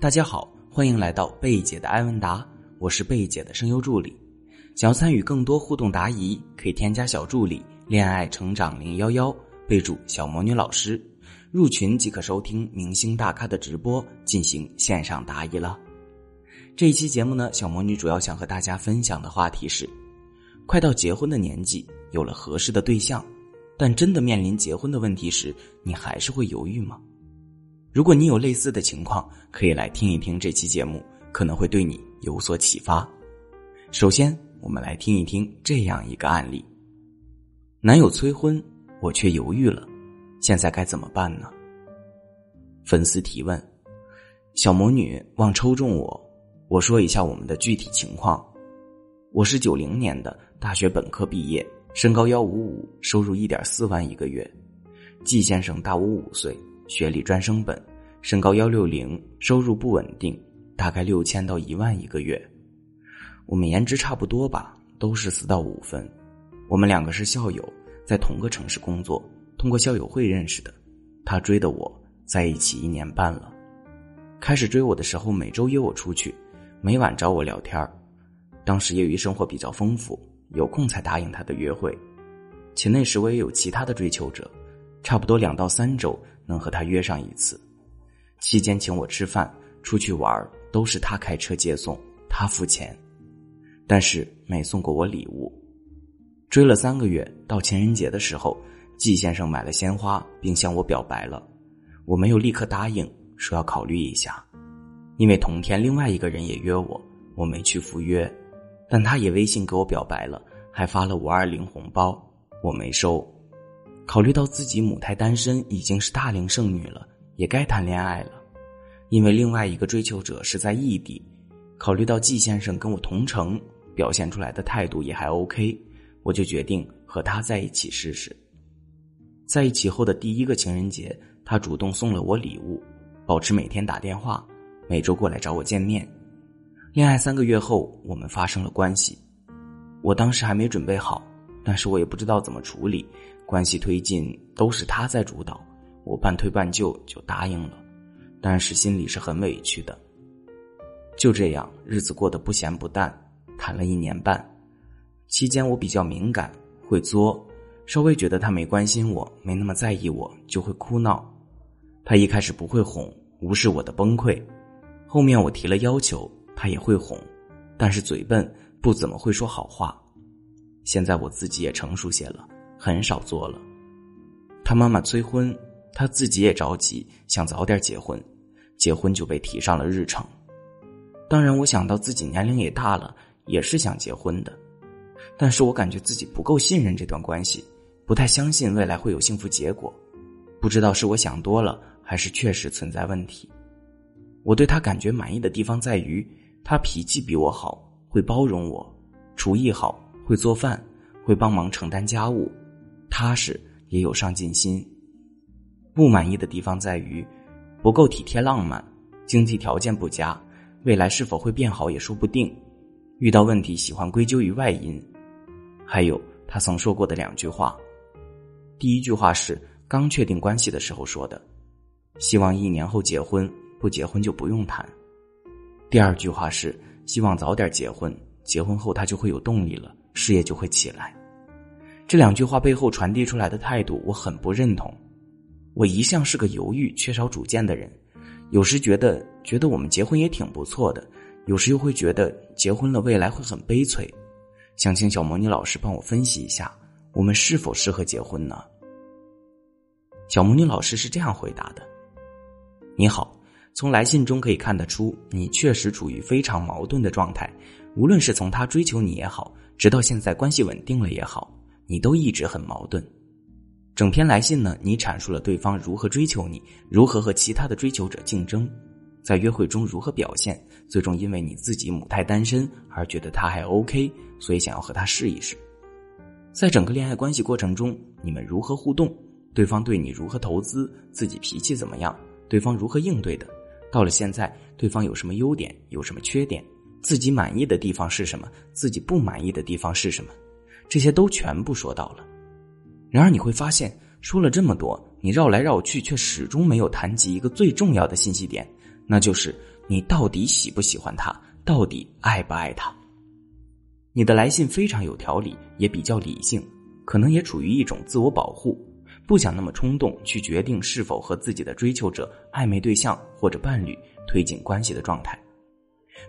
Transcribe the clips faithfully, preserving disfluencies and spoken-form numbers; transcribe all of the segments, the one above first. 大家好，欢迎来到贝姐的艾文达，我是贝姐的声优助理。想要参与更多互动答疑，可以添加小助理恋爱成长零一一，备注小魔女老师，入群即可收听明星大咖的直播，进行线上答疑了。这一期节目呢，小魔女主要想和大家分享的话题是，快到结婚的年纪，有了合适的对象，但真的面临结婚的问题时，你还是会犹豫吗？如果你有类似的情况，可以来听一听这期节目，可能会对你有所启发。首先，我们来听一听这样一个案例。男友催婚，我却犹豫了，现在该怎么办呢？粉丝提问：小魔女望抽中我，我说一下我们的具体情况。我是九零年的，大学本科毕业，身高一米五五，收入 一点四万一个月。季先生大我五岁，学历专升本，身高一米六零，收入不稳定，大概六千到一万一个月。我们颜值差不多吧，都是四到五分。我们两个是校友，在同个城市工作，通过校友会认识的。他追的我，在一起一年半了。开始追我的时候，每周约我出去，每晚找我聊天。当时业余生活比较丰富，有空才答应他的约会。且那时我也有其他的追求者，差不多两到三周能和他约上一次。期间请我吃饭出去玩，都是他开车接送，他付钱，但是没送过我礼物。追了三个月，到情人节的时候，季先生买了鲜花并向我表白了。我没有立刻答应，说要考虑一下，因为同天另外一个人也约我，我没去赴约，但他也微信给我表白了，还发了五二零红包，我没收。考虑到自己母胎单身，已经是大龄剩女了，也该谈恋爱了。因为另外一个追求者是在异地，考虑到季先生跟我同城，表现出来的态度也还 OK， 我就决定和他在一起试试。在一起后的第一个情人节，他主动送了我礼物，保持每天打电话，每周过来找我见面。恋爱三个月后，我们发生了关系。我当时还没准备好，但是我也不知道怎么处理，关系推进都是他在主导，我半推半就就答应了，但是心里是很委屈的。就这样，日子过得不咸不淡，谈了一年半。期间我比较敏感，会作，稍微觉得他没关心我，没那么在意我，就会哭闹。他一开始不会哄，无视我的崩溃。后面我提了要求，他也会哄，但是嘴笨，不怎么会说好话。现在我自己也成熟些了，很少做了。他妈妈催婚，他自己也着急，想早点结婚，结婚就被提上了日程。当然我想到自己年龄也大了，也是想结婚的，但是我感觉自己不够信任这段关系，不太相信未来会有幸福结果。不知道是我想多了，还是确实存在问题。我对他感觉满意的地方在于，他脾气比我好，会包容我，厨艺好，会做饭，会帮忙承担家务，踏实，也有上进心。不满意的地方在于，不够体贴浪漫，经济条件不佳，未来是否会变好也说不定，遇到问题喜欢归咎于外因。还有他曾说过的两句话。第一句话是刚确定关系的时候说的，希望一年后结婚，不结婚就不用谈。第二句话是希望早点结婚，结婚后他就会有动力了，事业就会起来。这两句话背后传递出来的态度，我很不认同。我一向是个犹豫、缺少主见的人，有时觉得觉得我们结婚也挺不错的，有时又会觉得结婚了未来会很悲催。想请小魔女老师帮我分析一下，我们是否适合结婚呢？小魔女老师是这样回答的：你好，从来信中可以看得出，你确实处于非常矛盾的状态，无论是从他追求你也好，直到现在关系稳定了也好，你都一直很矛盾。整篇来信呢，你阐述了对方如何追求你，如何和其他的追求者竞争，在约会中如何表现，最终因为你自己母胎单身而觉得他还 OK， 所以想要和他试一试。在整个恋爱关系过程中，你们如何互动，对方对你如何投资，自己脾气怎么样，对方如何应对的，到了现在对方有什么优点，有什么缺点，自己满意的地方是什么，自己不满意的地方是什么，这些都全部说到了。然而你会发现，说了这么多，你绕来绕去却始终没有谈及一个最重要的信息点，那就是你到底喜不喜欢他，到底爱不爱他。你的来信非常有条理，也比较理性，可能也处于一种自我保护，不想那么冲动去决定是否和自己的追求者、暧昧对象或者伴侣推进关系的状态。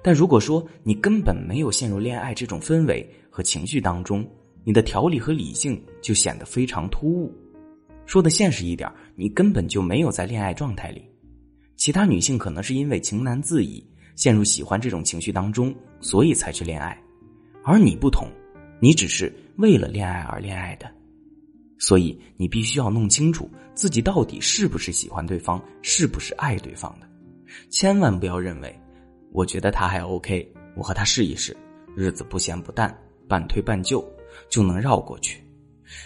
但如果说你根本没有陷入恋爱这种氛围和情绪当中，你的条理和理性就显得非常突兀。说的现实一点，你根本就没有在恋爱状态里。其他女性可能是因为情难自已，陷入喜欢这种情绪当中，所以才去恋爱。而你不同，你只是为了恋爱而恋爱的。所以你必须要弄清楚自己到底是不是喜欢对方，是不是爱对方的。千万不要认为我觉得他还 OK， 我和他试一试，日子不咸不淡，半推半就就能绕过去。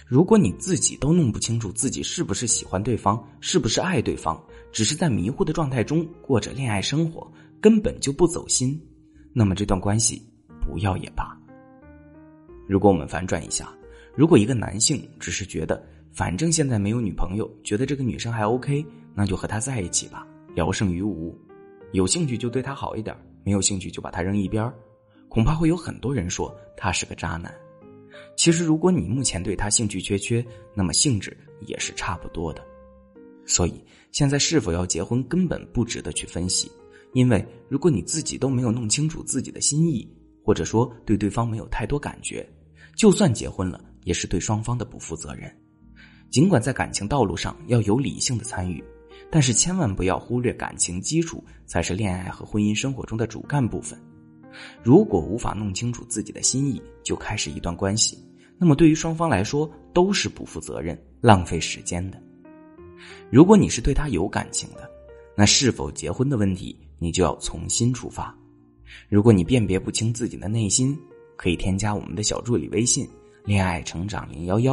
如果你自己都弄不清楚自己是不是喜欢对方，是不是爱对方，只是在迷糊的状态中过着恋爱生活，根本就不走心，那么这段关系不要也罢。如果我们反转一下，如果一个男性只是觉得反正现在没有女朋友，觉得这个女生还 OK， 那就和她在一起吧，聊胜于无，有兴趣就对她好一点，没有兴趣就把她扔一边，恐怕会有很多人说他是个渣男。其实如果你目前对他兴趣缺缺，那么性质也是差不多的。所以现在是否要结婚根本不值得去分析，因为如果你自己都没有弄清楚自己的心意，或者说对对方没有太多感觉，就算结婚了也是对双方的不负责任。尽管在感情道路上要有理性的参与，但是千万不要忽略感情基础才是恋爱和婚姻生活中的主干部分。如果无法弄清楚自己的心意就开始一段关系，那么对于双方来说都是不负责任、浪费时间的。如果你是对他有感情的，那是否结婚的问题你就要从新出发。如果你辨别不清自己的内心，可以添加我们的小助理微信恋爱成长零一一，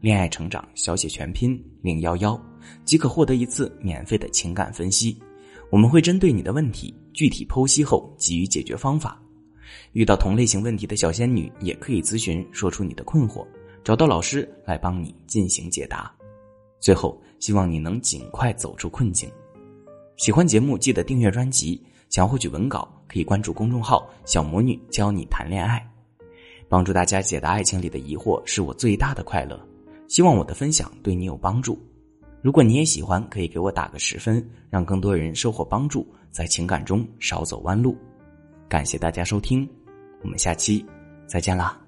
恋爱成长小写全拼零一一，即可获得一次免费的情感分析。我们会针对你的问题具体剖析后给予解决方法。遇到同类型问题的小仙女也可以咨询，说出你的困惑，找到老师来帮你进行解答。最后希望你能尽快走出困境。喜欢节目记得订阅专辑，想要获取文稿可以关注公众号小魔女教你谈恋爱。帮助大家解答爱情里的疑惑是我最大的快乐，希望我的分享对你有帮助。如果你也喜欢，可以给我打个十分，让更多人收获帮助，在情感中少走弯路。感谢大家收听，我们下期再见啦。